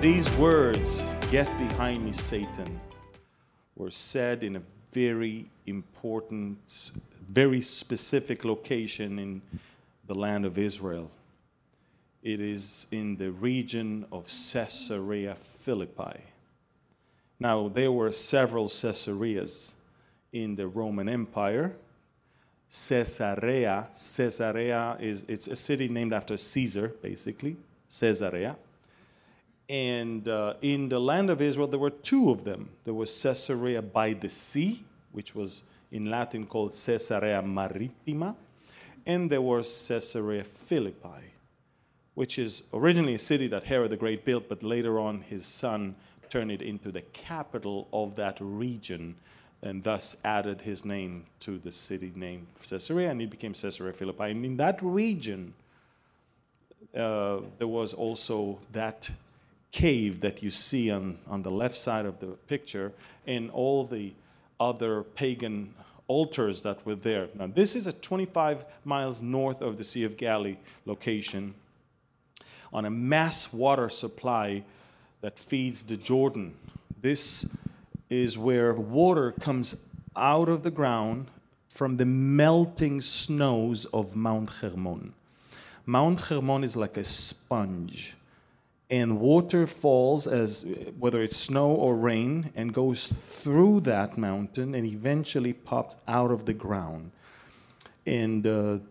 These words, "Get behind me, Satan," were said in a very important, very specific location in the land of Israel. It is in the region of Caesarea Philippi. Now, there were several Caesareas in the Roman Empire. Caesarea it's a city named after Caesar, basically, Caesarea. And in the land of Israel, there were two of them. There was Caesarea by the sea, which was in Latin called Caesarea Maritima, and there was Caesarea Philippi, which is originally a city that Herod the Great built, but later on his son turned it into the capital of that region, and thus added his name to the city name Caesarea, and it became Caesarea Philippi. And in that region, there was also that cave that you see on the left side of the picture, and all the other pagan altars that were there. Now, this is a 25 miles north of the Sea of Galilee location, on a mass water supply that feeds the Jordan. This is where water comes out of the ground from the melting snows of Mount Hermon. Mount Hermon is like a sponge, and water falls, as whether it's snow or rain, and goes through that mountain and eventually pops out of the ground. And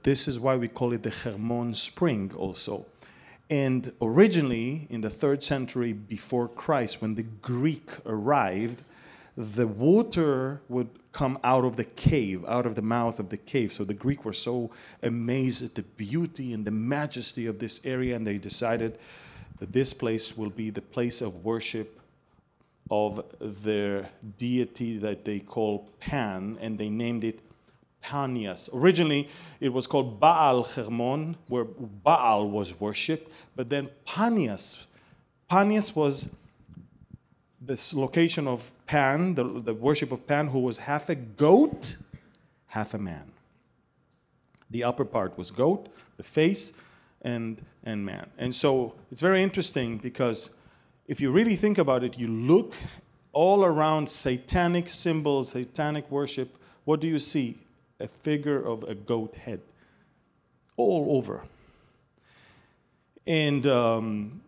this is why we call it the Hermon Spring also. And originally, in the 3rd century before Christ, when the Greek arrived, the water would come out of the cave, out of the mouth of the cave. So the Greeks were so amazed at the beauty and the majesty of this area, and they decided that this place will be the place of worship of their deity that they call Pan, and they named it Banias. Originally, it was called Baal Hermon, where Baal was worshipped, but then Banias. Banias was this location of Pan, the worship of Pan, who was half a goat, half a man. The upper part was goat, the face, and man. And so it's very interesting, because if you really think about it, you look all around satanic symbols, satanic worship, what do you see? A figure of a goat head all over. And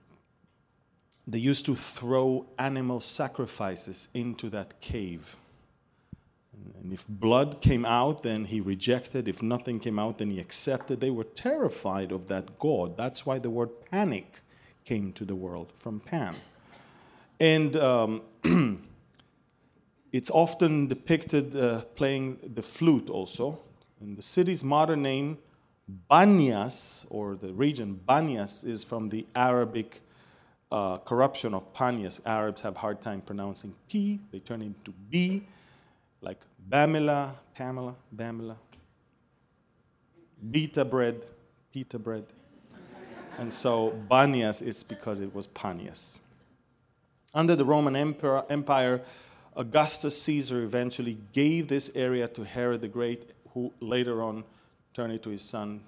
they used to throw animal sacrifices into that cave. And if blood came out, then he rejected. If nothing came out, then he accepted. They were terrified of that god. That's why the word panic came to the world, from Pan. And it's often depicted playing the flute also. And the city's modern name, Banias, or the region Banias, is from the Arabic corruption of Panias. Arabs have a hard time pronouncing P. They turn it into B, like Bamila, Pamela, Bamila, pita bread. And so Banias is because it was Panias. Under the Roman Empire, Augustus Caesar eventually gave this area to Herod the Great, who later on turned it to his son.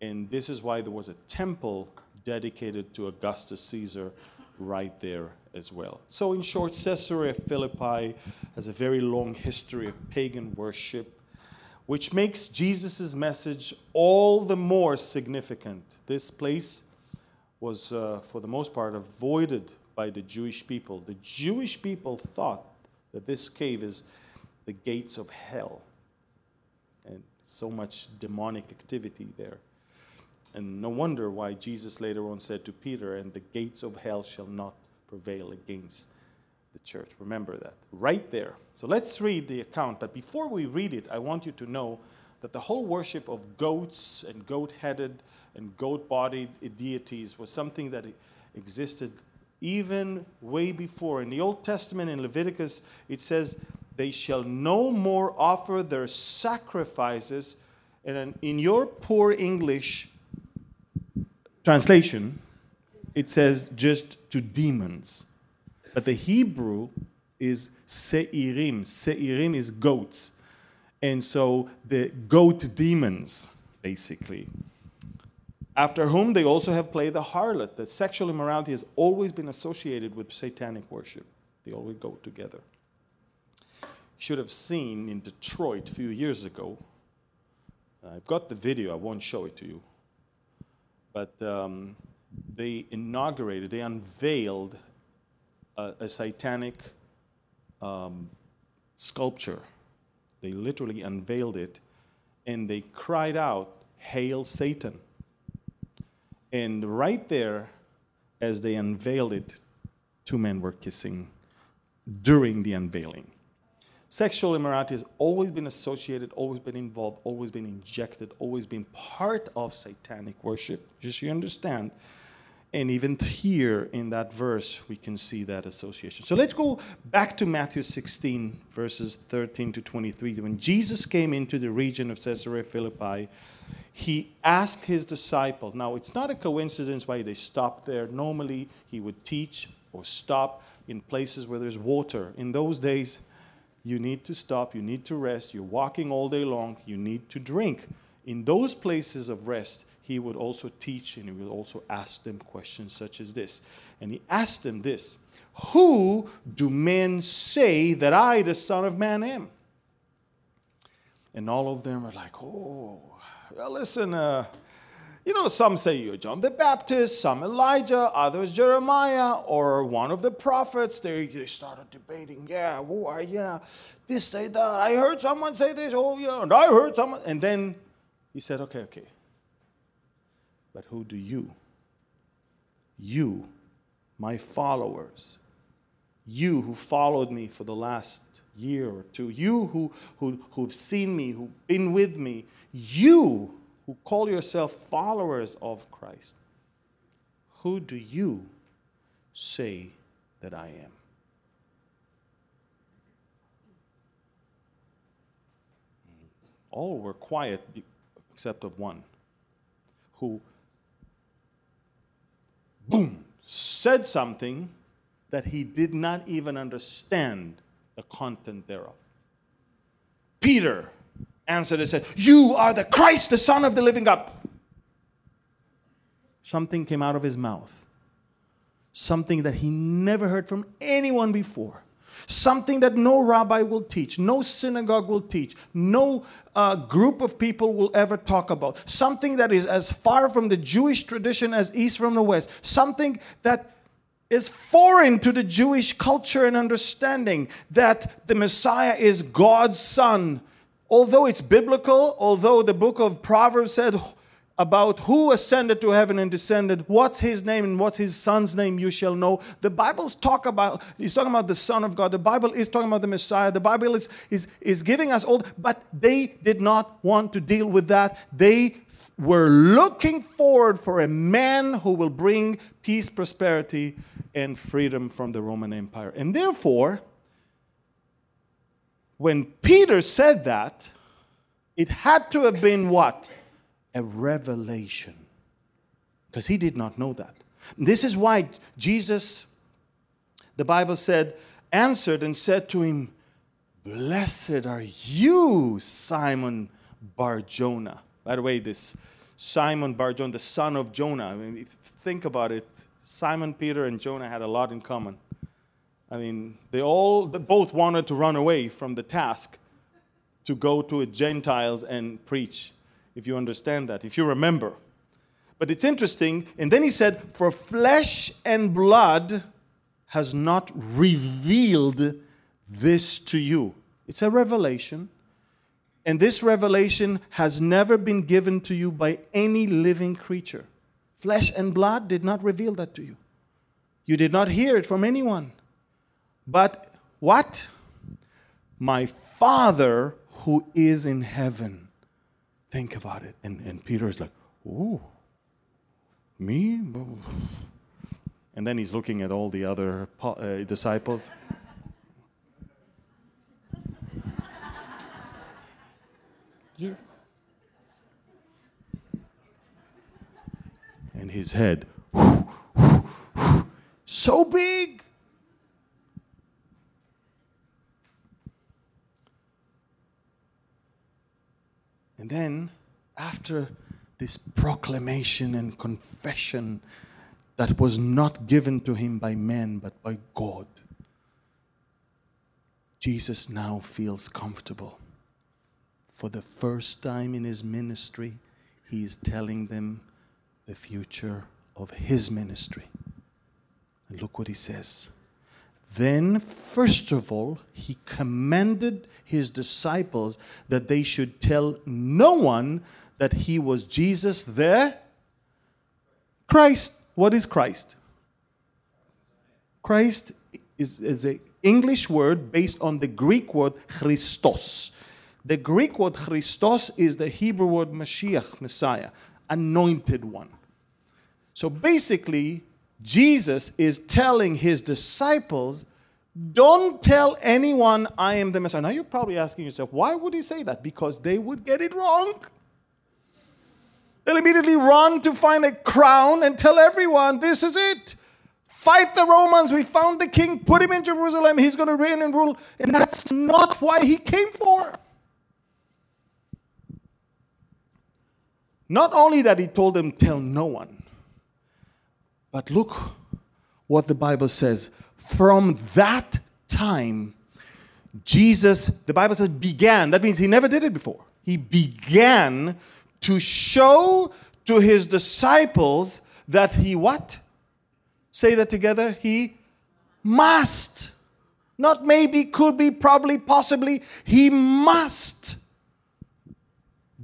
And this is why there was a temple dedicated to Augustus Caesar right there as well. So in short, Caesarea Philippi has a very long history of pagan worship, which makes Jesus' message all the more significant. This place was, for the most part, avoided by the Jewish people. The Jewish people thought that this cave is the gates of hell, and so much demonic activity there. And no wonder why Jesus later on said to Peter, "And the gates of hell shall not prevail against the church." Remember that, right there. So let's read the account. But before we read it, I want you to know that the whole worship of goats and goat-headed and goat-bodied deities was something that existed even way before. In the Old Testament, in Leviticus, it says, "They shall no more offer their sacrifices." And in your poor English translation, it says just to demons. But the Hebrew is seirim. Seirim is goats. And so the goat demons, basically. after whom they also have played the harlot. That sexual immorality has always been associated with satanic worship. They always go together. You should have seen in Detroit a few years ago, I've got the video, I won't show it to you, but they unveiled a satanic sculpture. They literally unveiled it, and they cried out, "Hail Satan." And right there, as they unveiled it, two men were kissing during the unveiling. Sexual immorality has always been associated, always been involved, always been injected, always been part of satanic worship. Just so you understand. And even here in that verse, we can see that association. So let's go back to Matthew 16, verses 13 to 23. When Jesus came into the region of Caesarea Philippi, he asked his disciples. Now, it's not a coincidence why they stopped there. Normally, he would teach or stop in places where there's water. In those days, you need to stop, you need to rest. You're walking all day long, you need to drink. In those places of rest, he would also teach, and he would also ask them questions such as this. And he asked them this: "Who do men say that I, the Son of Man, am?" And all of them are like, "Oh, well, listen, some say you're John the Baptist, some Elijah, others Jeremiah, or one of the prophets." They started debating, this, say that. I heard someone say this, and I heard someone. And then he said, okay. "But who do you, my followers, you who followed me for the last year or two, you who've seen me, who've been with me, you who call yourself followers of Christ, who do you say that I am?" All were quiet except of one, who said something that he did not even understand the content thereof. Peter answered and said, "You are the Christ, the Son of the living God." Something came out of his mouth. Something that he never heard from anyone before. Something that no rabbi will teach, no synagogue will teach, no group of people will ever talk about. Something that is as far from the Jewish tradition as east from the west. Something that is foreign to the Jewish culture and understanding that the Messiah is God's Son. Although it's biblical, although the book of Proverbs said about who ascended to heaven and descended, what's his name and what's his son's name you shall know. The Bible's talking about the Son of God. The Bible is talking about the Messiah. The Bible is giving us all, but they did not want to deal with that. They were looking forward for a man who will bring peace, prosperity, and freedom from the Roman Empire. And therefore, when Peter said that, it had to have been what? A revelation. Because he did not know that. This is why Jesus, the Bible said, answered and said to him, "Blessed are you, Simon Bar-Jonah." By the way, this Simon Bar-Jonah, the son of Jonah. I mean, if you think about it, Simon, Peter, and Jonah had a lot in common. I mean, they both wanted to run away from the task to go to Gentiles and preach, if you understand that, if you remember. But it's interesting. And then he said, "For flesh and blood has not revealed this to you." It's a revelation. And this revelation has never been given to you by any living creature. Flesh and blood did not reveal that to you. You did not hear it from anyone. But what? "My Father who is in heaven." Think about it. And Peter is like, "Ooh, me?" And then he's looking at all the other disciples. Yeah. And his head, so big. And then, after this proclamation and confession that was not given to him by men, but by God. Jesus now feels comfortable. For the first time in his ministry, he is telling them the future of his ministry. And look what he says. Then, first of all, he commanded his disciples that they should tell no one that he was Jesus the Christ. What is Christ? Christ is an English word based on the Greek word Christos. The Greek word Christos is the Hebrew word Mashiach, Messiah, anointed one. So basically, Jesus is telling his disciples, don't tell anyone I am the Messiah. Now you're probably asking yourself, why would he say that? Because they would get it wrong. They'll immediately run to find a crown and tell everyone, this is it. Fight the Romans. We found the king. Put him in Jerusalem. He's going to reign and rule. And that's not what he came for. Not only that he told them, tell no one. But look what the Bible says. From that time, Jesus, the Bible says, began. That means he never did it before. He began to show to his disciples that he what? Say that together. He must. Not maybe, could be, probably, possibly. He must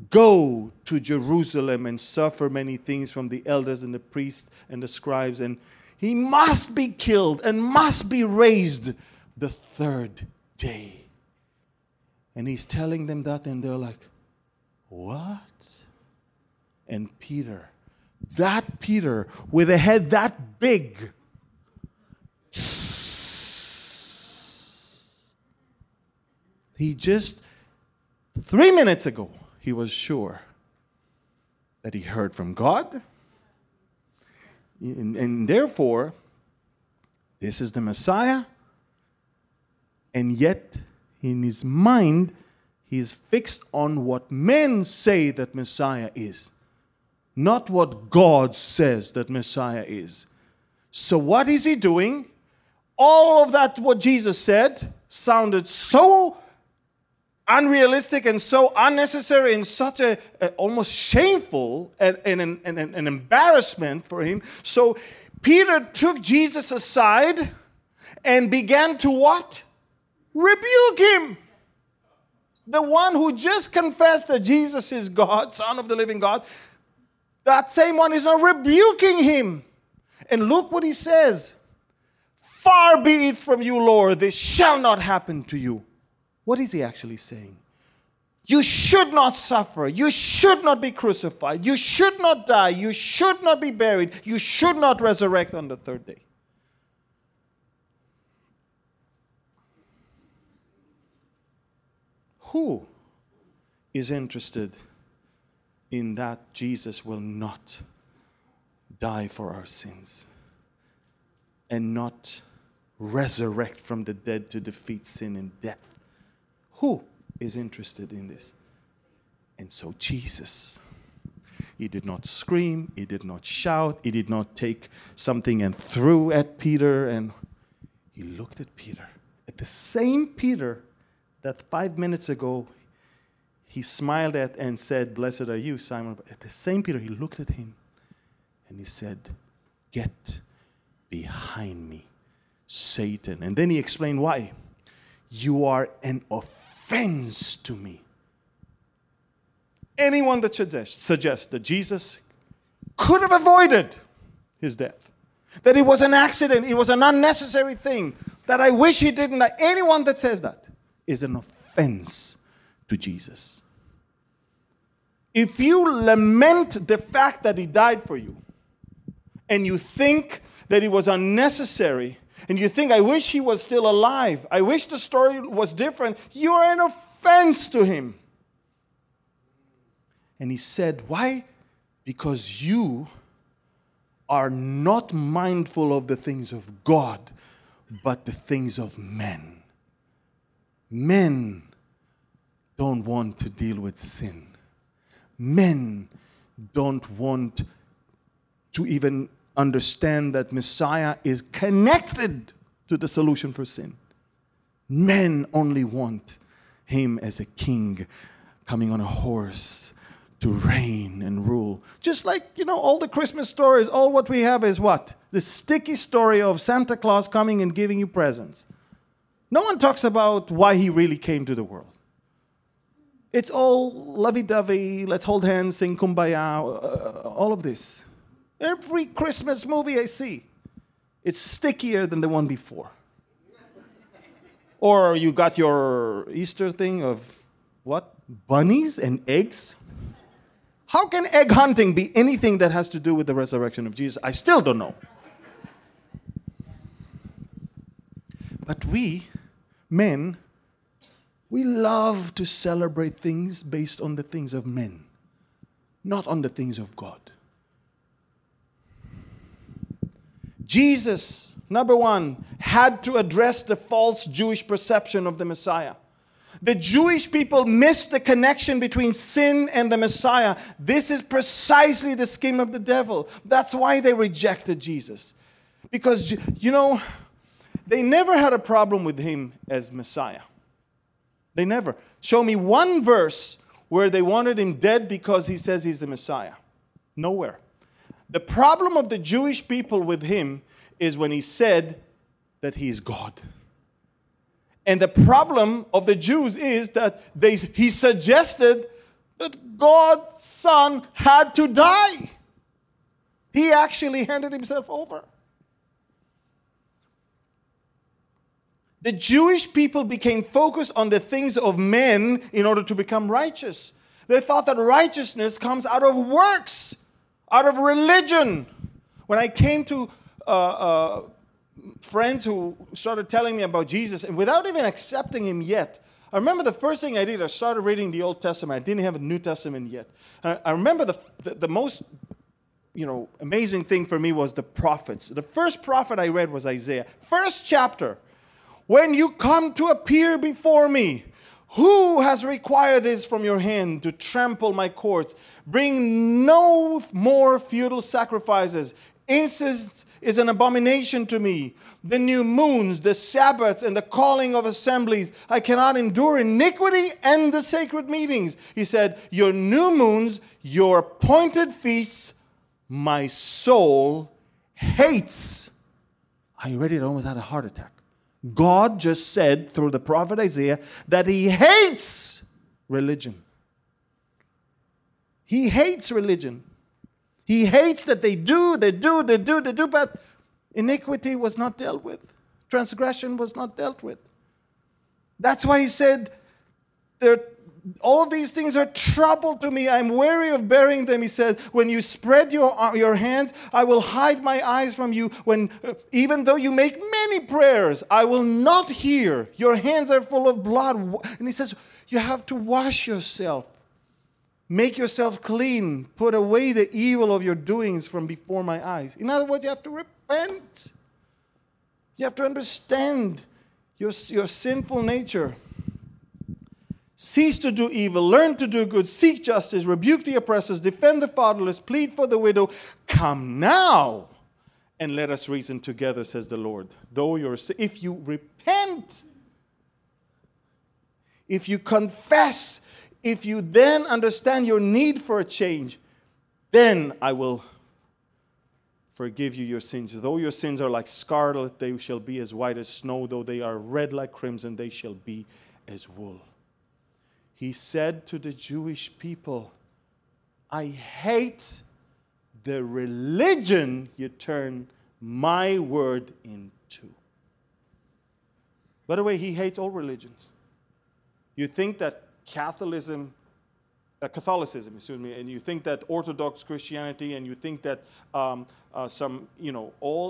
go to Jerusalem and suffer many things from the elders and the priests and the scribes, and he must be killed and must be raised the third day. And he's telling them that, and they're like, what? And Peter, that Peter with a head that big, he just 3 minutes ago, he was sure that he heard from God. And therefore, this is the Messiah. And yet, in his mind, he is fixed on what men say that Messiah is, not what God says that Messiah is. So what is he doing? All of that, what Jesus said, sounded so unrealistic and so unnecessary and such a almost shameful and an embarrassment for him. So Peter took Jesus aside and began to what? Rebuke him. The one who just confessed that Jesus is God, Son of the living God, that same one is now rebuking him. And look what he says. Far be it from you, Lord, this shall not happen to you. What is he actually saying? You should not suffer. You should not be crucified. You should not die. You should not be buried. You should not resurrect on the third day. Who is interested in that Jesus will not die for our sins and not resurrect from the dead to defeat sin and death? Who is interested in this? And so Jesus, he did not scream, he did not shout, he did not take something and threw at Peter, and he looked at Peter, at the same Peter that 5 minutes ago he smiled at and said, blessed are you, Simon. But at the same Peter, he looked at him and he said, get behind me, Satan. And then he explained why. You are an offense to me. Anyone that suggests that Jesus could have avoided his death, that it was an accident, it was an unnecessary thing, that I wish he didn't, anyone that says that is an offense to Jesus. If you lament the fact that he died for you, and you think that it was unnecessary, and you think, I wish he was still alive, I wish the story was different, you are an offense to him. And he said, why? Because you are not mindful of the things of God, but the things of men. Men don't want to deal with sin. Men don't want to even understand that Messiah is connected to the solution for sin. Men only want him as a king coming on a horse to reign and rule. Just like, you know, all the Christmas stories, all what we have is what? The sticky story of Santa Claus coming and giving you presents. No one talks about why he really came to the world. It's all lovey-dovey, let's hold hands, sing Kumbaya, all of this. Every Christmas movie I see, it's stickier than the one before. Or you got your Easter thing of, what? Bunnies and eggs? How can egg hunting be anything that has to do with the resurrection of Jesus? I still don't know. But we, men, we love to celebrate things based on the things of men, not on the things of God. Jesus, number one, had to address the false Jewish perception of the Messiah. The Jewish people missed the connection between sin and the Messiah. This is precisely the scheme of the devil. That's why they rejected Jesus. Because, you know, they never had a problem with him as Messiah. They never. Show me one verse where they wanted him dead because he says he's the Messiah. Nowhere. The problem of the Jewish people with him is when he said that he is God. And the problem of the Jews is that he suggested that God's Son had to die. He actually handed himself over. The Jewish people became focused on the things of men in order to become righteous. They thought that righteousness comes out of works, out of religion. When I came to friends who started telling me about Jesus, and without even accepting him yet, I remember the first thing I did, I started reading the Old Testament. I didn't have a New Testament yet. And I remember the most, you know, amazing thing for me was the prophets. The first prophet I read was Isaiah. First chapter. When you come to appear before me, who has required this from your hand to trample my courts? Bring no more futile sacrifices. Incense is an abomination to me. The new moons, the Sabbaths, and the calling of assemblies. I cannot endure iniquity and the sacred meetings. He said, your new moons, your appointed feasts, my soul hates. I read it, I almost had a heart attack. God just said through the prophet Isaiah that he hates religion. He hates religion. He hates that they do, but iniquity was not dealt with. Transgression was not dealt with. That's why he said, all of these things are trouble to me. I'm weary of bearing them. He says, when you spread your hands, I will hide my eyes from you. Even though you make many prayers, I will not hear. Your hands are full of blood. And he says, you have to wash yourself. Make yourself clean. Put away the evil of your doings from before my eyes. In other words, you have to repent. You have to understand your sinful nature. Cease to do evil, learn to do good, seek justice, rebuke the oppressors, defend the fatherless, plead for the widow. Come now and let us reason together, says the Lord. If you repent, if you confess, if you then understand your need for a change, then I will forgive you your sins. Though your sins are like scarlet, they shall be as white as snow. Though they are red like crimson, they shall be as wool. He said to the Jewish people, I hate the religion you turn my word into. By the way, he hates all religions. You think that Catholicism, and you think that Orthodox Christianity, and you think that all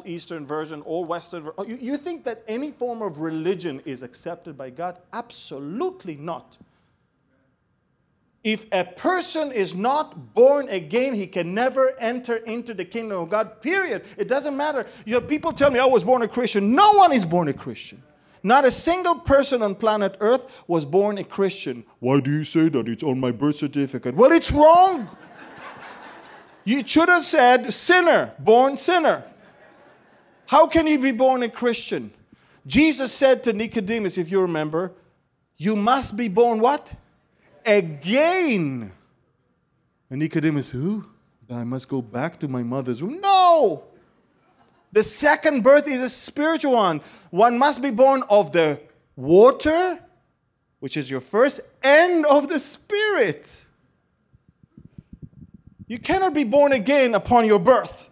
Eastern version, all Western version, you think that any form of religion is accepted by God? Absolutely not. If a person is not born again, he can never enter into the kingdom of God, period. It doesn't matter. You know, people tell me, I was born a Christian. No one is born a Christian. Not a single person on planet Earth was born a Christian. Why do you say that? It's on my birth certificate. Well, it's wrong. You should have said sinner, born sinner. How can you be born a Christian? Jesus said to Nicodemus, if you remember, you must be born what? Again. And Nicodemus, who? I must go back to my mother's womb. No! The second birth is a spiritual one. One must be born of the water, which is your first, and of the Spirit. You cannot be born again upon your birth.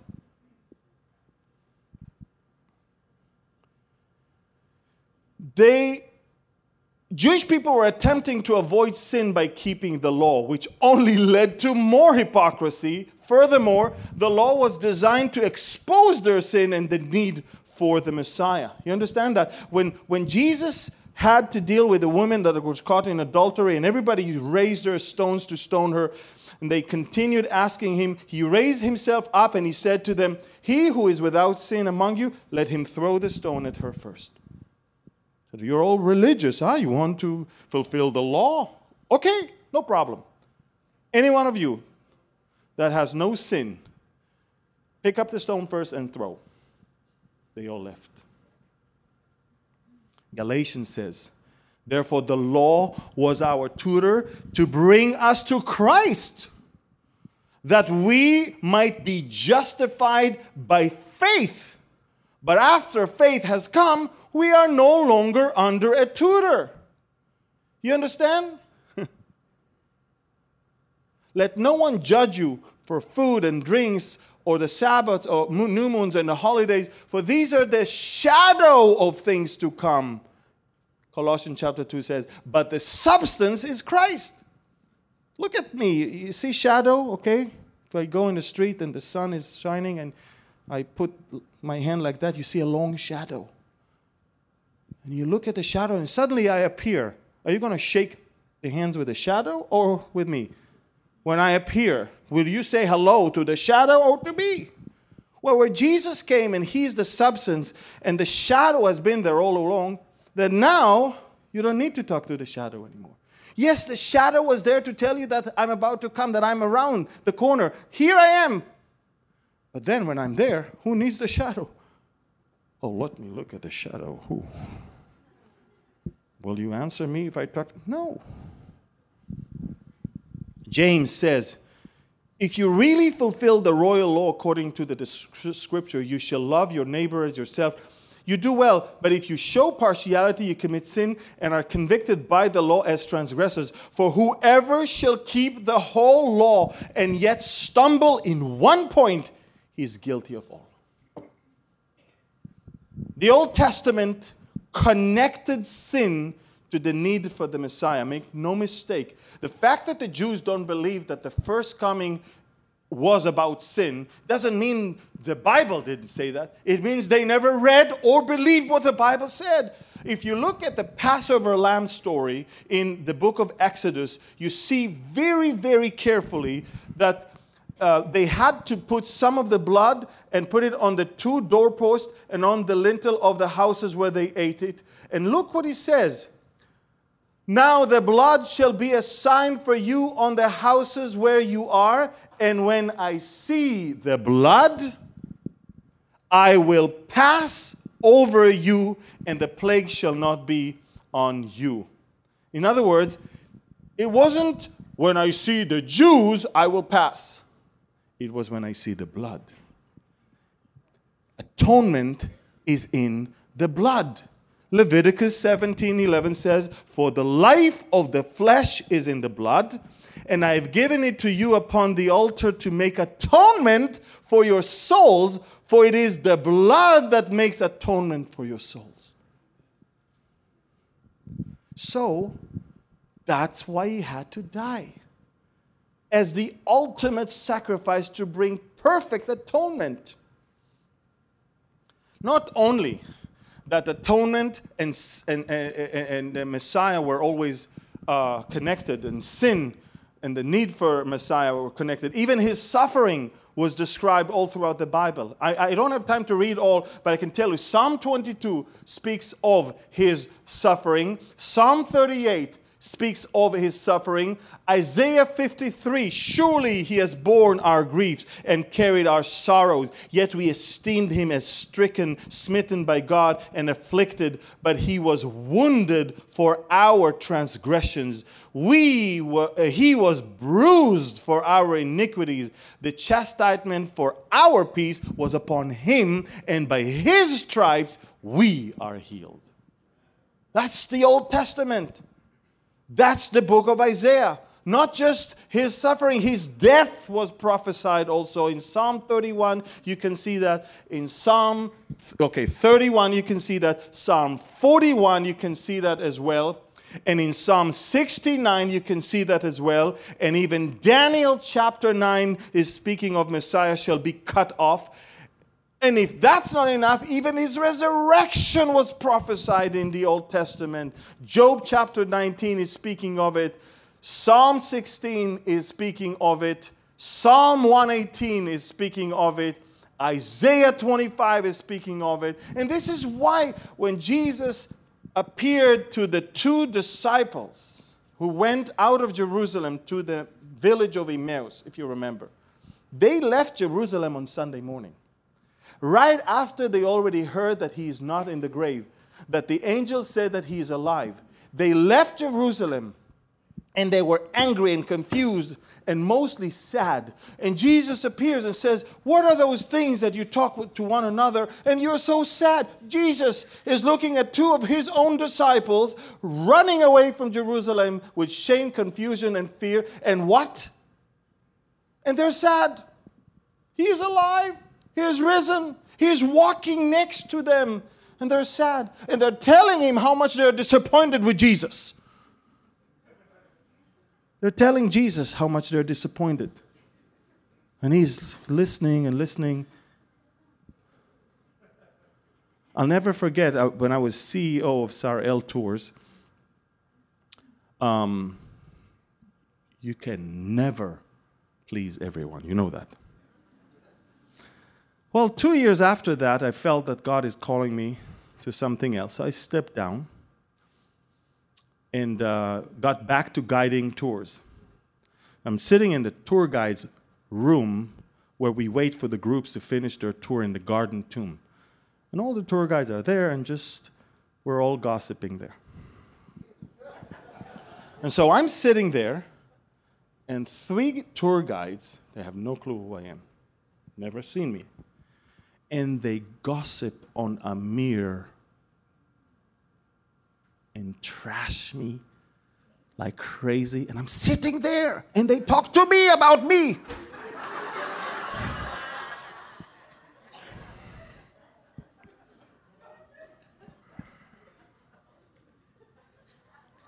Jewish people were attempting to avoid sin by keeping the law, which only led to more hypocrisy. Furthermore, the law was designed to expose their sin and the need for the Messiah. You understand that? When Jesus had to deal with a woman that was caught in adultery, and everybody raised their stones to stone her, and they continued asking him, he raised himself up and he said to them, "He who is without sin among you, let him throw the stone at her first." You're all religious, huh? You want to fulfill the law? Okay, no problem. Any one of you that has no sin, pick up the stone first and throw. They all left. Galatians says, therefore the law was our tutor to bring us to Christ, that we might be justified by faith. But after faith has come, we are no longer under a tutor. You understand? Let no one judge you for food and drinks or the Sabbath or new moons and the holidays, for these are the shadow of things to come. Colossians chapter 2 says, but the substance is Christ. Look at me. You see shadow, okay? If I go in the street and the sun is shining and I put my hand like that, you see a long shadow. And you look at the shadow and suddenly I appear. Are you going to shake the hands with the shadow or with me? When I appear, will you say hello to the shadow or to me? Well, where Jesus came and he's the substance and the shadow has been there all along, that now you don't need to talk to the shadow anymore. Yes, the shadow was there to tell you that I'm about to come, that I'm around the corner. Here I am. But then when I'm there, who needs the shadow? Oh, let me look at the shadow. Ooh. Will you answer me if I talk? No. James says, if you really fulfill the royal law according to the scripture, you shall love your neighbor as yourself. You do well, but if you show partiality, you commit sin and are convicted by the law as transgressors. For whoever shall keep the whole law and yet stumble in one point, he is guilty of all. The Old Testament connected sin to the need for the Messiah. Make no mistake. The fact that the Jews don't believe that the first coming was about sin doesn't mean the Bible didn't say that. It means they never read or believed what the Bible said. If you look at the Passover lamb story in the book of Exodus, you see very, very carefully that they had to put some of the blood and put it on the two doorposts and on the lintel of the houses where they ate it. And look what he says. Now the blood shall be a sign for you on the houses where you are. And when I see the blood, I will pass over you and the plague shall not be on you. In other words, it wasn't when I see the Jews, I will pass. It was when I see the blood. Atonement is in the blood. Leviticus 17:11 says, for the life of the flesh is in the blood, and I have given it to you upon the altar to make atonement for your souls, for it is the blood that makes atonement for your souls. So, that's why he had to die, as the ultimate sacrifice to bring perfect atonement. Not only that atonement and the Messiah were always connected, and sin and the need for Messiah were connected. Even his suffering was described all throughout the Bible. I don't have time to read all, but I can tell you Psalm 22 speaks of his suffering. Psalm 38 speaks of his suffering. Isaiah 53, surely he has borne our griefs and carried our sorrows, yet we esteemed him as stricken, smitten by God, and afflicted, but he was wounded for our transgressions. He was bruised for our iniquities. The chastisement for our peace was upon him, and by his stripes we are healed. That's the Old Testament. That's the book of Isaiah. Not just his suffering, his death was prophesied also. In Psalm 31, you can see that. In Psalm 31, you can see that. Psalm 41, you can see that as well. And in Psalm 69, you can see that as well. And even Daniel chapter 9 is speaking of Messiah shall be cut off. And if that's not enough, even his resurrection was prophesied in the Old Testament. Job chapter 19 is speaking of it. Psalm 16 is speaking of it. Psalm 118 is speaking of it. Isaiah 25 is speaking of it. And this is why when Jesus appeared to the two disciples who went out of Jerusalem to the village of Emmaus, if you remember, they left Jerusalem on Sunday morning. Right after they already heard that he is not in the grave, that the angel said that he is alive, they left Jerusalem and they were angry and confused and mostly sad. And Jesus appears and says, what are those things that you talk to one another and you're so sad? Jesus is looking at two of his own disciples running away from Jerusalem with shame, confusion, and fear. And what? And they're sad. He is alive. He is risen. He is walking next to them. And they're sad. And they're telling him how much they're disappointed with Jesus. They're telling Jesus how much they're disappointed. And he's listening and listening. I'll never forget when I was CEO of SAR L Tours. You can never please everyone. You know that. Well, 2 years after that, I felt that God is calling me to something else. So I stepped down and got back to guiding tours. I'm sitting in the tour guide's room where we wait for the groups to finish their tour in the Garden Tomb. And all the tour guides are there and just we're all gossiping there. And so I'm sitting there and three tour guides, they have no clue who I am, never seen me. And they gossip on a mirror and trash me like crazy. And I'm sitting there, and they talk to me about me.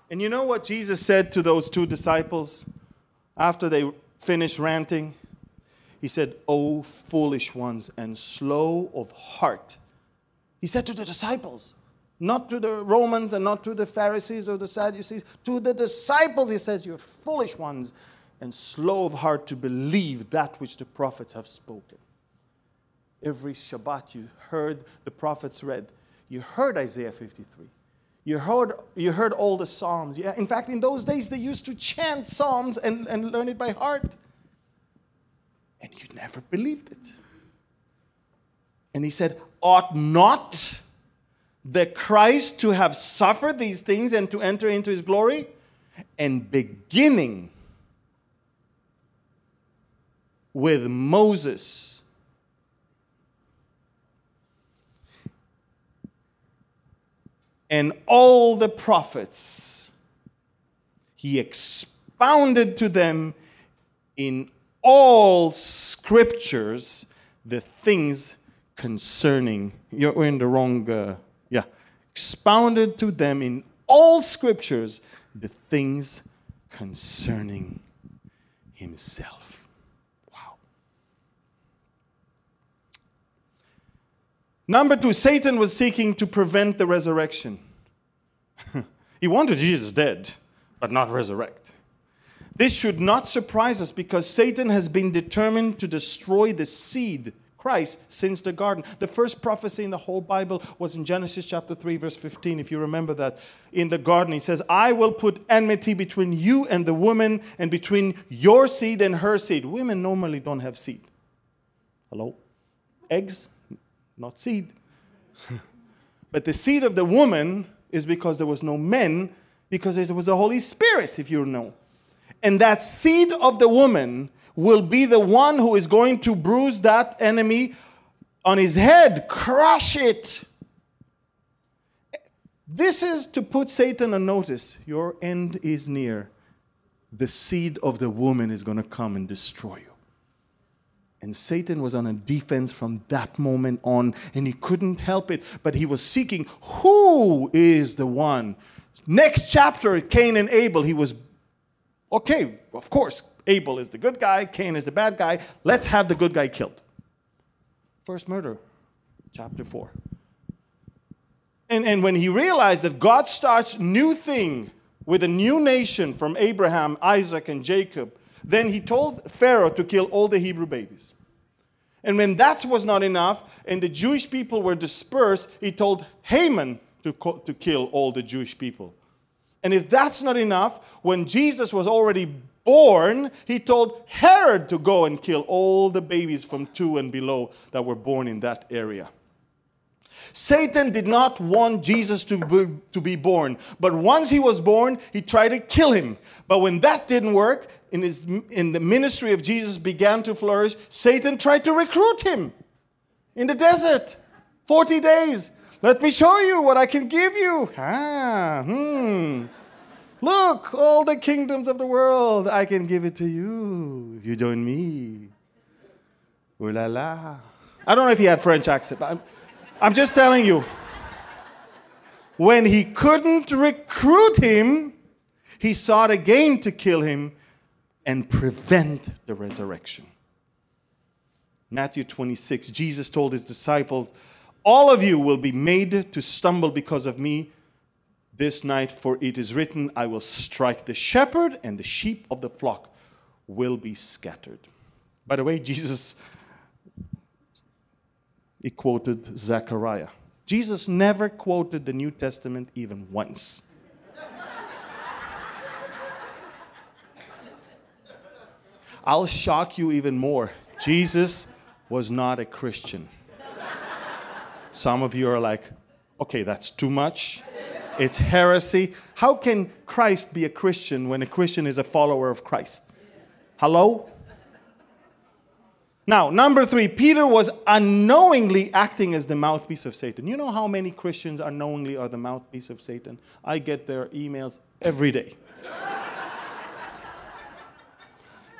And you know what Jesus said to those two disciples after they finished ranting? He said, "O foolish ones and slow of heart." He said to the disciples, not to the Romans and not to the Pharisees or the Sadducees. To the disciples, he says, "You're foolish ones and slow of heart to believe that which the prophets have spoken." Every Shabbat you heard the prophets read. You heard Isaiah 53. You heard all the Psalms. Yeah, in fact, in those days, they used to chant Psalms and learn it by heart. And you never believed it. And he said, "Ought not the Christ to have suffered these things and to enter into his glory?" And beginning with Moses and all the prophets, he expounded to them in all scriptures the things concerning. You're in the wrong. Expounded to them in all scriptures the things concerning himself. Wow. Number two, Satan was seeking to prevent the resurrection. He wanted Jesus dead, but not resurrect. This should not surprise us because Satan has been determined to destroy the seed, Christ since the garden. The first prophecy in the whole Bible was in Genesis chapter 3, verse 15, if you remember that. In the garden, he says, I will put enmity between you and the woman and between your seed and her seed. Women normally don't have seed. Hello? Eggs, not seed. But the seed of the woman is because there was no men, because it was the Holy Spirit, if you know. And that seed of the woman will be the one who is going to bruise that enemy on his head, crush it. This is to put Satan on notice. Your end is near. The seed of the woman is going to come and destroy you. And Satan was on a defense from that moment on, and he couldn't help it. But he was seeking, who is the one? Next chapter, Cain and Abel, he was, okay, of course, Abel is the good guy, Cain is the bad guy. Let's have the good guy killed. First murder, chapter 4. And when he realized that God starts new thing with a new nation from Abraham, Isaac, and Jacob, then he told Pharaoh to kill all the Hebrew babies. And when that was not enough and the Jewish people were dispersed, he told Haman to kill all the Jewish people. And if that's not enough, when Jesus was already born, he told Herod to go and kill all the babies from 2 and below that were born in that area. Satan did not want Jesus to be born. But once he was born, he tried to kill him. But when that didn't work, in the ministry of Jesus began to flourish, Satan tried to recruit him in the desert. 40 days. Let me show you what I can give you. Look, all the kingdoms of the world, I can give it to you if you join me. Ooh la la. I don't know if he had French accent, but I'm just telling you, when he couldn't recruit him, he sought again to kill him and prevent the resurrection. Matthew 26, Jesus told his disciples, all of you will be made to stumble because of me this night, for it is written, I will strike the shepherd and the sheep of the flock will be scattered. By the way, Jesus, he quoted Zechariah. Jesus never quoted the New Testament even once. I'll shock you even more. Jesus was not a Christian. Some of you are like, okay, that's too much. It's heresy. How can Christ be a Christian when a Christian is a follower of Christ? Hello? Now, number 3, Peter was unknowingly acting as the mouthpiece of Satan. You know how many Christians unknowingly are the mouthpiece of Satan? I get their emails every day.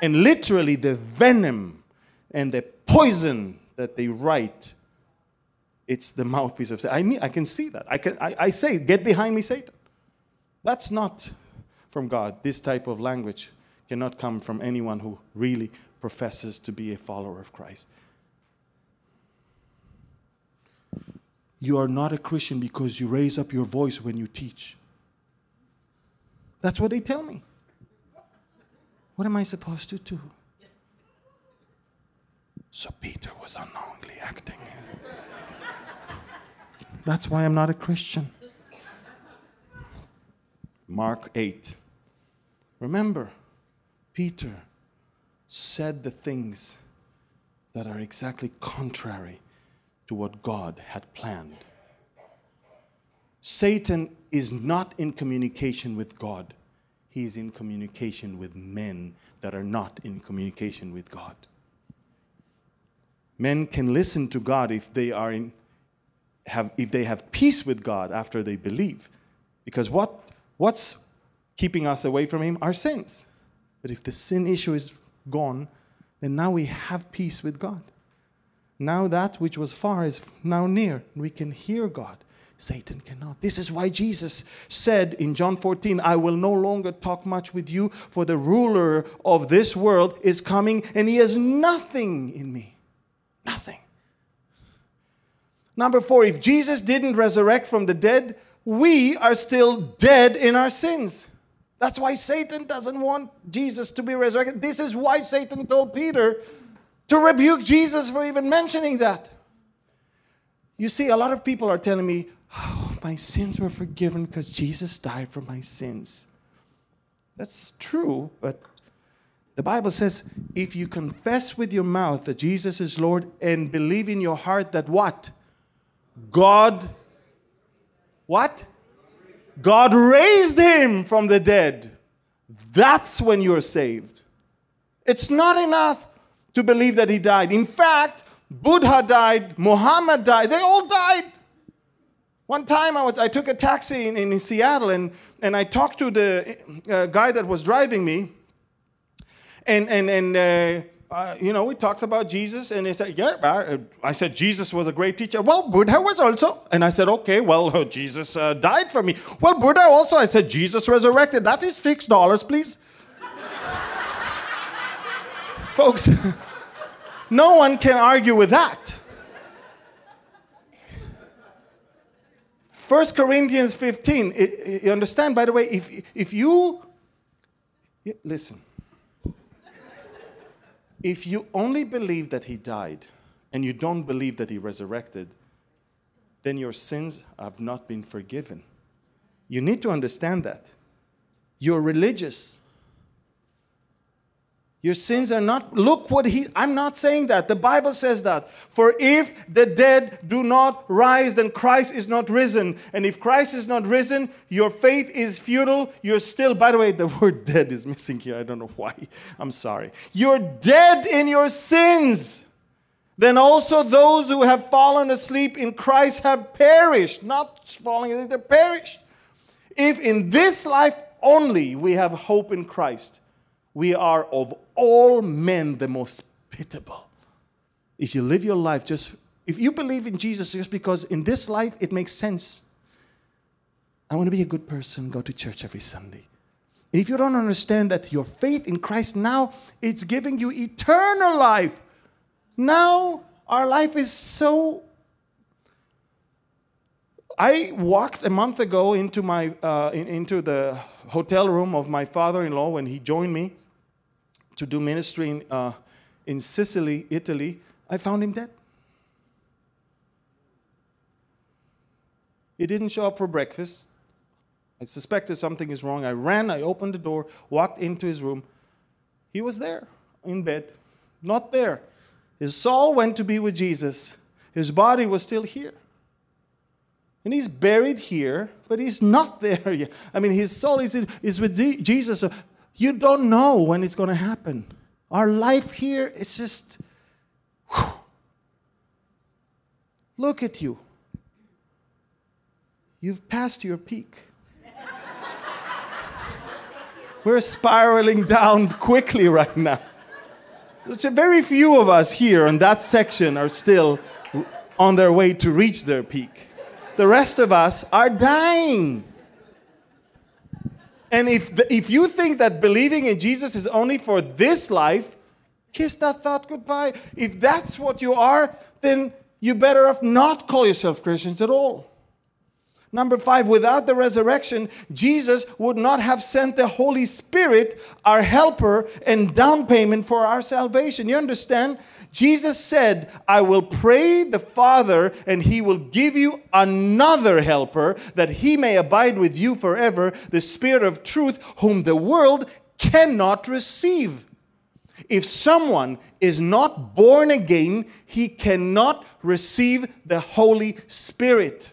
And literally the venom and the poison that they write, it's the mouthpiece of Satan. I can see that. I say, get behind me, Satan. That's not from God. This type of language cannot come from anyone who really professes to be a follower of Christ. You are not a Christian because you raise up your voice when you teach. That's what they tell me. What am I supposed to do? So Peter was unknowingly acting. That's why I'm not a Christian. Mark 8. Remember, Peter said the things that are exactly contrary to what God had planned. Satan is not in communication with God. He is in communication with men that are not in communication with God. Men can listen to God if they have peace with God after they believe. Because what's keeping us away from him? Our sins. But if the sin issue is gone, then now we have peace with God. Now that which was far is now near. We can hear God. Satan cannot. This is why Jesus said in John 14, I will no longer talk much with you, for the ruler of this world is coming, and he has nothing in me. Nothing. Number 4, if Jesus didn't resurrect from the dead, we are still dead in our sins. That's why Satan doesn't want Jesus to be resurrected. This is why Satan told Peter, to rebuke Jesus for even mentioning that. You see, a lot of people are telling me, oh, my sins were forgiven because Jesus died for my sins. That's true, but the Bible says, if you confess with your mouth that Jesus is Lord and believe in your heart that what? God raised him from the dead. That's when you're saved. It's not enough to believe that he died. In fact, Buddha died, Muhammad died, they all died. One time I took a taxi in Seattle and I talked to the guy that was driving me. And we talked about Jesus, and he said, yeah, I said, Jesus was a great teacher. Well, Buddha was also. And I said, okay, well, Jesus died for me. Well, Buddha also. I said, Jesus resurrected. That is fixed dollars, please. Folks, no one can argue with that. 1 Corinthians 15, you understand, by the way, listen. If you only believe that he died and you don't believe that he resurrected, then your sins have not been forgiven. You need to understand that. You're religious. Your sins are not, I'm not saying that. The Bible says that. For if the dead do not rise, then Christ is not risen. And if Christ is not risen, your faith is futile. You're still, by the way, the word dead is missing here. I don't know why. I'm sorry. You're dead in your sins. Then also those who have fallen asleep in Christ have perished. Not falling asleep, they're perished. If in this life only we have hope in Christ, we are of all men the most pitiable. If you live your life if you believe in Jesus just because in this life it makes sense. I want to be a good person, go to church every Sunday. And if you don't understand that your faith in Christ now, it's giving you eternal life. Now our life is so... I walked a month ago into my into the hotel room of my father-in-law when he joined me to do ministry in Sicily, Italy. I found him dead. He didn't show up for breakfast. I suspected something is wrong. I ran, I opened the door, walked into his room. He was there in bed, not there. His soul went to be with Jesus. His body was still here. And he's buried here, but he's not there yet. I mean, his soul is with Jesus. So you don't know when it's going to happen. Our life here is just... Whew. Look at you. You've passed your peak. We're spiraling down quickly right now. So very few of us here in that section are still on their way to reach their peak. The rest of us are dying. And if you think that believing in Jesus is only for this life, kiss that thought goodbye. If that's what you are, then you better off not call yourself Christians at all. Number 5, without the resurrection, Jesus would not have sent the Holy Spirit, our helper and down payment for our salvation. You understand? Jesus said, I will pray the Father and he will give you another helper that he may abide with you forever, the Spirit of truth whom the world cannot receive. If someone is not born again, he cannot receive the Holy Spirit.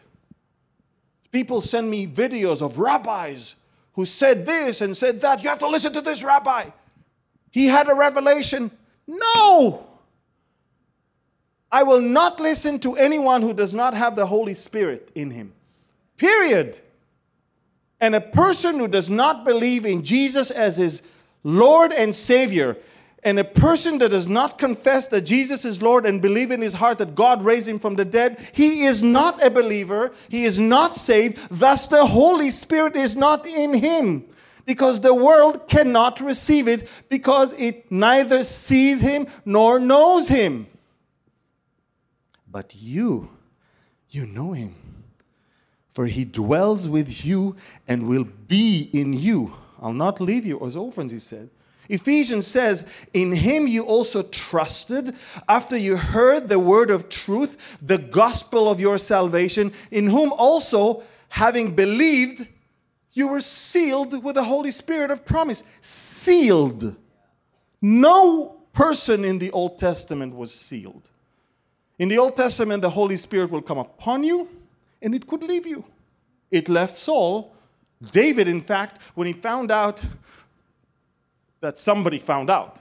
People send me videos of rabbis who said this and said that. You have to listen to this rabbi. He had a revelation. No! I will not listen to anyone who does not have the Holy Spirit in him. Period. And a person who does not believe in Jesus as his Lord and Savior, and a person that does not confess that Jesus is Lord and believe in his heart that God raised him from the dead, he is not a believer. He is not saved. Thus, the Holy Spirit is not in him because the world cannot receive it because it neither sees him nor knows him. But you know him, for he dwells with you and will be in you. I'll not leave you as orphans, he said. Ephesians says, in him you also trusted after you heard the word of truth, the gospel of your salvation, in whom also, having believed, you were sealed with the Holy Spirit of promise. Sealed. No person in the Old Testament was sealed. In the Old Testament, the Holy Spirit will come upon you, and it could leave you. It left Saul. David, in fact, when he found out that somebody found out.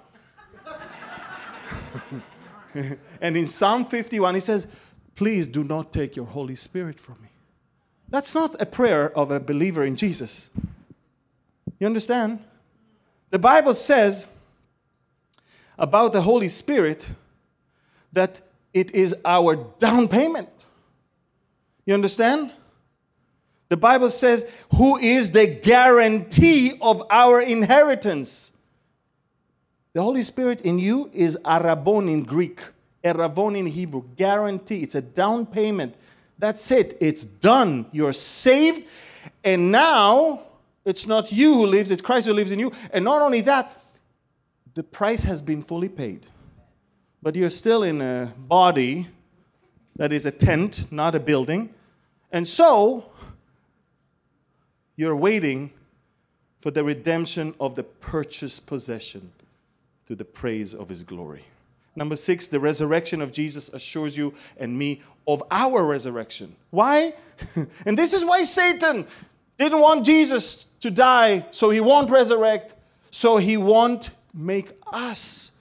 And in Psalm 51, he says, please do not take your Holy Spirit from me. That's not a prayer of a believer in Jesus. You understand? The Bible says about the Holy Spirit that it is our down payment. You understand? The Bible says, who is the guarantee of our inheritance? The Holy Spirit in you is arabon in Greek, eravon in Hebrew, guarantee. It's a down payment. That's it. It's done. You're saved. And now, it's not you who lives, it's Christ who lives in you. And not only that, the price has been fully paid. But you're still in a body that is a tent, not a building. And so, you're waiting for the redemption of the purchased possession to the praise of his glory. Number 6, the resurrection of Jesus assures you and me of our resurrection. Why? And this is why Satan didn't want Jesus to die, so he won't resurrect, so he won't make us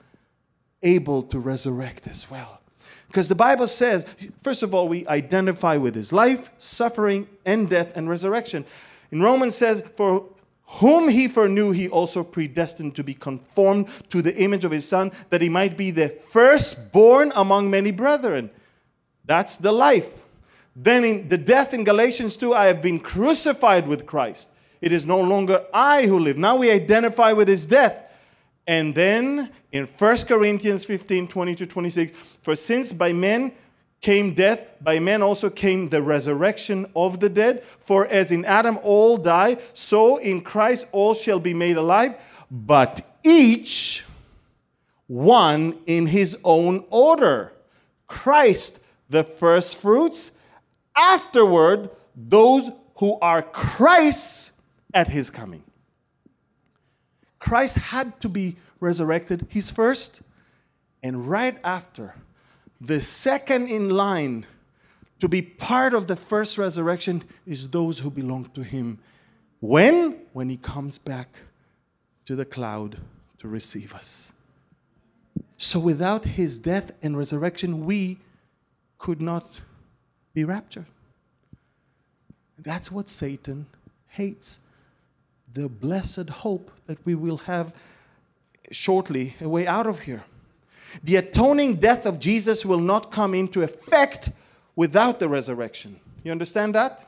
able to resurrect as well. Because the Bible says, first of all, we identify with his life, suffering, and death, and resurrection. In Romans says, for whom he foreknew, he also predestined to be conformed to the image of his Son, that he might be the firstborn among many brethren. That's the life. Then in the death in Galatians 2, I have been crucified with Christ. It is no longer I who live. Now we identify with his death. And then in 1 Corinthians 15, 20-26, for since by men came death, by men also came the resurrection of the dead. For as in Adam all die, so in Christ all shall be made alive, but each one in his own order. Christ, the first fruits, afterward those who are Christ's at his coming. Christ had to be resurrected, he's first, and right after, the second in line to be part of the first resurrection is those who belong to him. When? When he comes back to the cloud to receive us. So without his death and resurrection, we could not be raptured. That's what Satan hates. The blessed hope that we will have shortly a way out of here. The atoning death of Jesus will not come into effect without the resurrection. You understand that?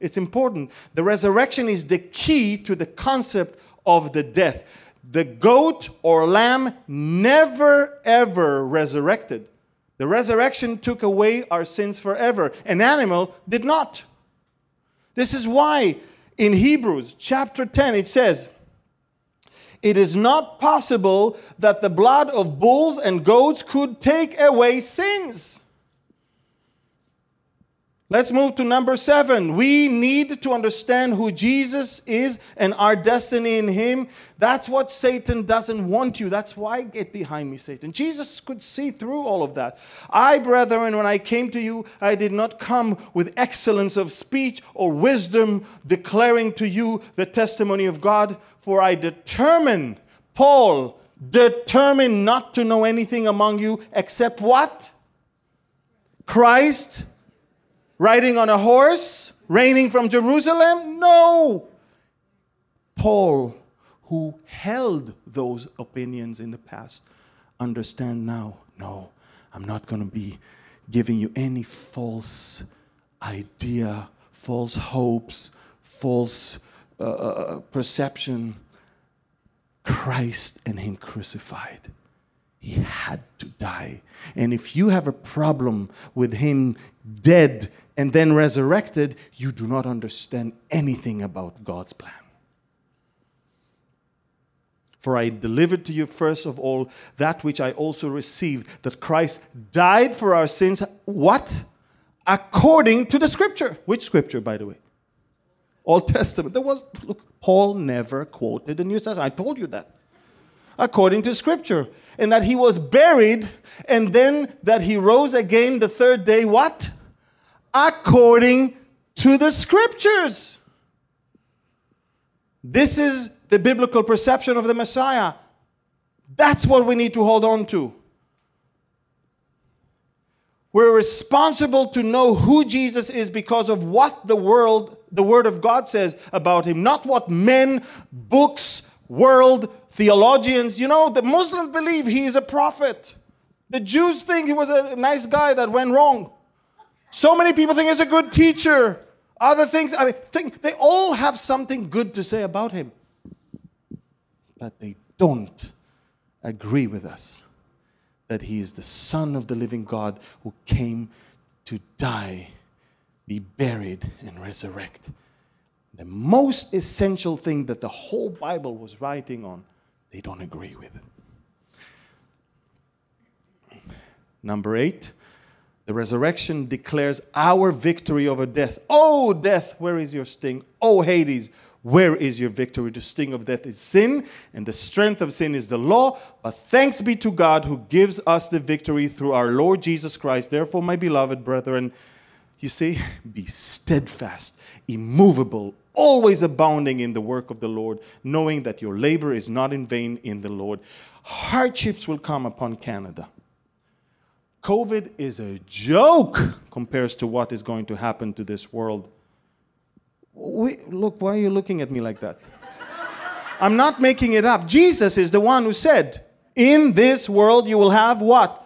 It's important. The resurrection is the key to the concept of the death. The goat or lamb never ever resurrected. The resurrection took away our sins forever. An animal did not. This is why in Hebrews chapter 10 it says, it is not possible that the blood of bulls and goats could take away sins. Let's move to number 7. We need to understand who Jesus is and our destiny in him. That's what Satan doesn't want you. That's why, get behind me, Satan. Jesus could see through all of that. I, brethren, when I came to you, I did not come with excellence of speech or wisdom, declaring to you the testimony of God. For I determined, Paul, determined not to know anything among you except what? Christ. Riding on a horse, reigning from Jerusalem? No. Paul, who held those opinions in the past, understand now, no, I'm not going to be giving you any false idea, false hopes, false perception. Christ and him crucified. He had to die. And if you have a problem with him dead and then resurrected, you do not understand anything about God's plan. For I delivered to you first of all that which I also received, that Christ died for our sins. What? According to the Scripture. Which Scripture, by the way? Old Testament. There was, look, Paul never quoted the New Testament. I told you that. According to Scripture. And that he was buried, and then that he rose again the third day. What? According to the Scriptures. This is the biblical perception of the Messiah. That's what we need to hold on to. We're responsible to know who Jesus is because of what the Word of God says about him. Not what men, books, world, theologians. You know, the Muslims believe he is a prophet. The Jews think he was a nice guy that went wrong. So many people think he's a good teacher. Other things, I mean, think they all have something good to say about him. But they don't agree with us that he is the Son of the living God who came to die, be buried, and resurrect. The most essential thing that the whole Bible was writing on, they don't agree with it. Number 8. The resurrection declares our victory over death. Oh, death, where is your sting? Oh, Hades, where is your victory? The sting of death is sin, and the strength of sin is the law. But thanks be to God who gives us the victory through our Lord Jesus Christ. Therefore, my beloved brethren, you see, be steadfast, immovable, always abounding in the work of the Lord, knowing that your labor is not in vain in the Lord. Hardships will come upon Canada. COVID is a joke compared to what is going to happen to this world. Look, why are you looking at me like that? I'm not making it up. Jesus is the one who said, in this world you will have what?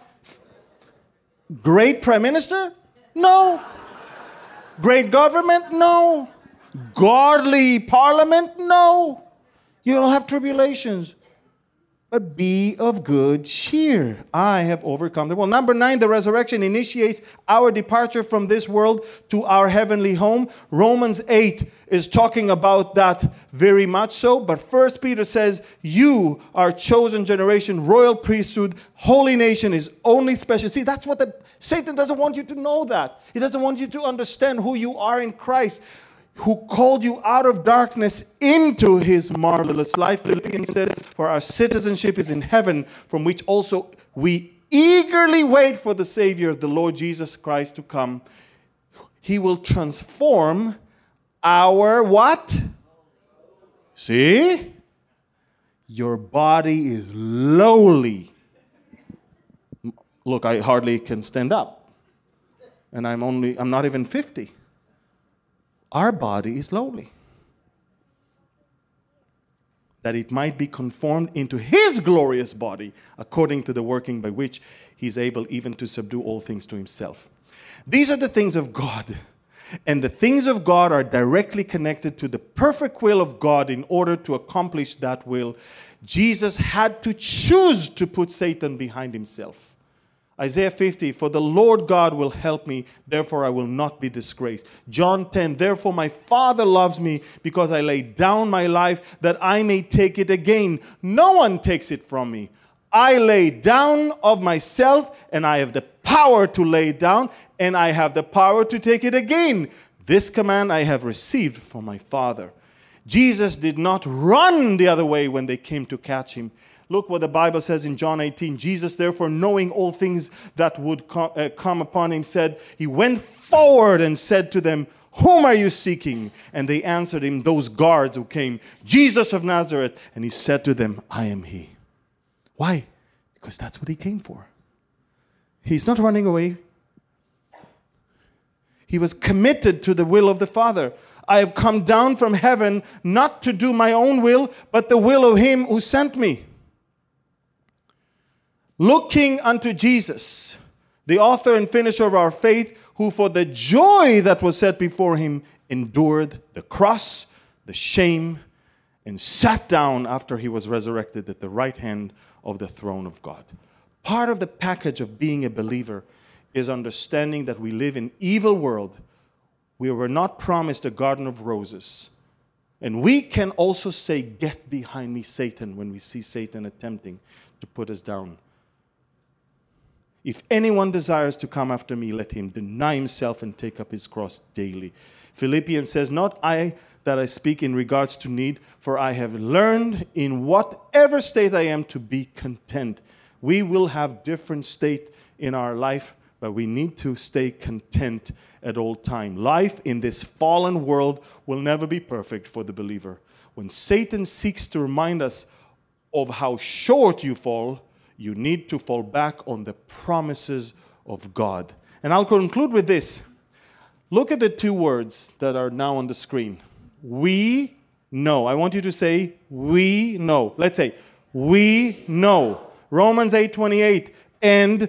Great prime minister? No. Great government? No. Godly parliament? No. You'll have tribulations. But be of good cheer. I have overcome the world. Number 9, the resurrection initiates our departure from this world to our heavenly home. Romans 8 is talking about that very much so. But 1 Peter says, you are chosen generation, royal priesthood, holy nation, his only special. See, that's what Satan doesn't want you to know that. He doesn't want you to understand who you are in Christ, who called you out of darkness into his marvelous light. Philippians says, for our citizenship is in heaven, from which also we eagerly wait for the Savior, the Lord Jesus Christ, to come. He will transform our what? See? Your body is lowly. Look, I hardly can stand up. And I'm not even 50. Our body is lowly, that it might be conformed into his glorious body, according to the working by which he is able even to subdue all things to himself. These are the things of God. And the things of God are directly connected to the perfect will of God. In order to accomplish that will, Jesus had to choose to put Satan behind himself. Isaiah 50, for the Lord God will help me, therefore I will not be disgraced. John 10, therefore my Father loves me because I lay down my life that I may take it again. No one takes it from me. I lay down of myself, and I have the power to lay down, and I have the power to take it again. This command I have received from my Father. Jesus did not run the other way when they came to catch him. Look what the Bible says in John 18. Jesus, therefore, knowing all things that would come upon him, said, he went forward and said to them, whom are you seeking? And they answered him, those guards who came, Jesus of Nazareth. And he said to them, I am he. Why? Because that's what he came for. He's not running away. He was committed to the will of the Father. I have come down from heaven not to do my own will, but the will of him who sent me. Looking unto Jesus, the author and finisher of our faith, who for the joy that was set before him endured the cross, the shame, and sat down after he was resurrected at the right hand of the throne of God. Part of the package of being a believer is understanding that we live in an evil world. We were not promised a garden of roses. And we can also say, "Get behind me, Satan," when we see Satan attempting to put us down. If anyone desires to come after me, let him deny himself and take up his cross daily. Philippians says, "Not I that I speak in regards to need, for I have learned in whatever state I am to be content." We will have different state in our life, but we need to stay content at all time. Life in this fallen world will never be perfect for the believer. When Satan seeks to remind us of how short you fall, you need to fall back on the promises of God. And I'll conclude with this. Look at the two words that are now on the screen. We know. I want you to say, we know. Let's say, we know. Romans 8:28. And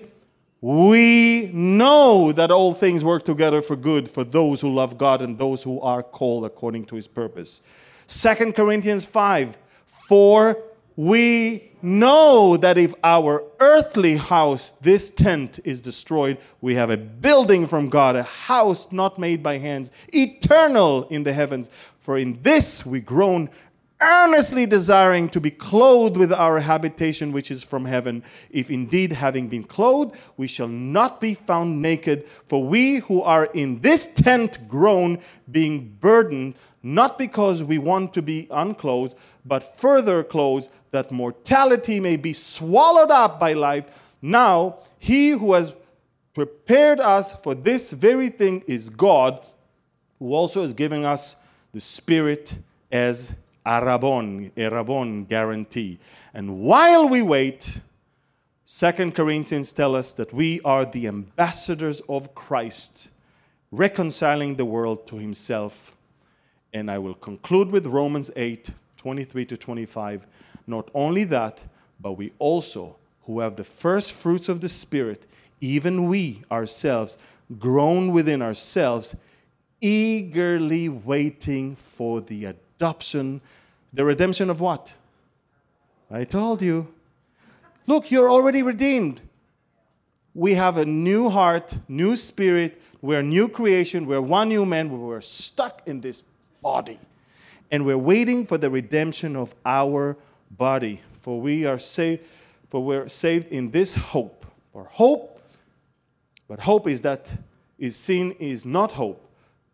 we know that all things work together for good for those who love God and those who are called according to his purpose. 2 Corinthians 5. For we know that if our earthly house, this tent, is destroyed, we have a building from God, a house not made by hands, eternal in the heavens. For in this we groan, earnestly desiring to be clothed with our habitation which is from heaven. If indeed, having been clothed, we shall not be found naked. For we who are in this tent groan, being burdened, not because we want to be unclothed, but further clothed, that mortality may be swallowed up by life. Now, he who has prepared us for this very thing is God, who also is giving us the Spirit as a Rabon guarantee. And while we wait, 2 Corinthians tell us that we are the ambassadors of Christ, reconciling the world to himself. And I will conclude with Romans 8:23-25. Not only that, but we also, who have the first fruits of the Spirit, even we ourselves, groan within ourselves, eagerly waiting for the adoption. The redemption of what? I told you. Look, you're already redeemed. We have a new heart, new spirit. We're a new creation. We're one new man. We're stuck in this body. And we're waiting for the redemption of our body. For we are saved, for we're saved in this hope. Or hope, but hope is that is seen is not hope.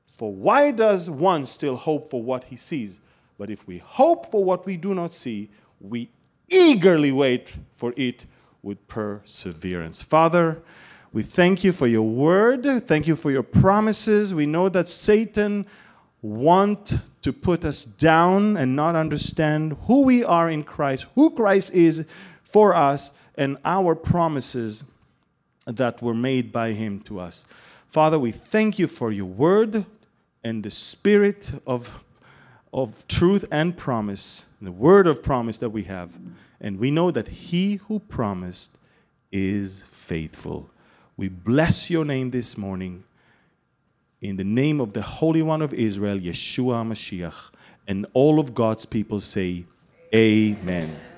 For why does one still hope for what he sees? But if we hope for what we do not see, we eagerly wait for it with perseverance. Father, we thank you for your word. Thank you for your promises. We know that Satan want to put us down and not understand who we are in Christ, who Christ is for us, and our promises that were made by him to us. Father, we thank you for your word and the spirit of truth and promise, and the word of promise that we have. And we know that he who promised is faithful. We bless your name this morning. In the name of the Holy One of Israel, Yeshua HaMashiach, and all of God's people say, Amen.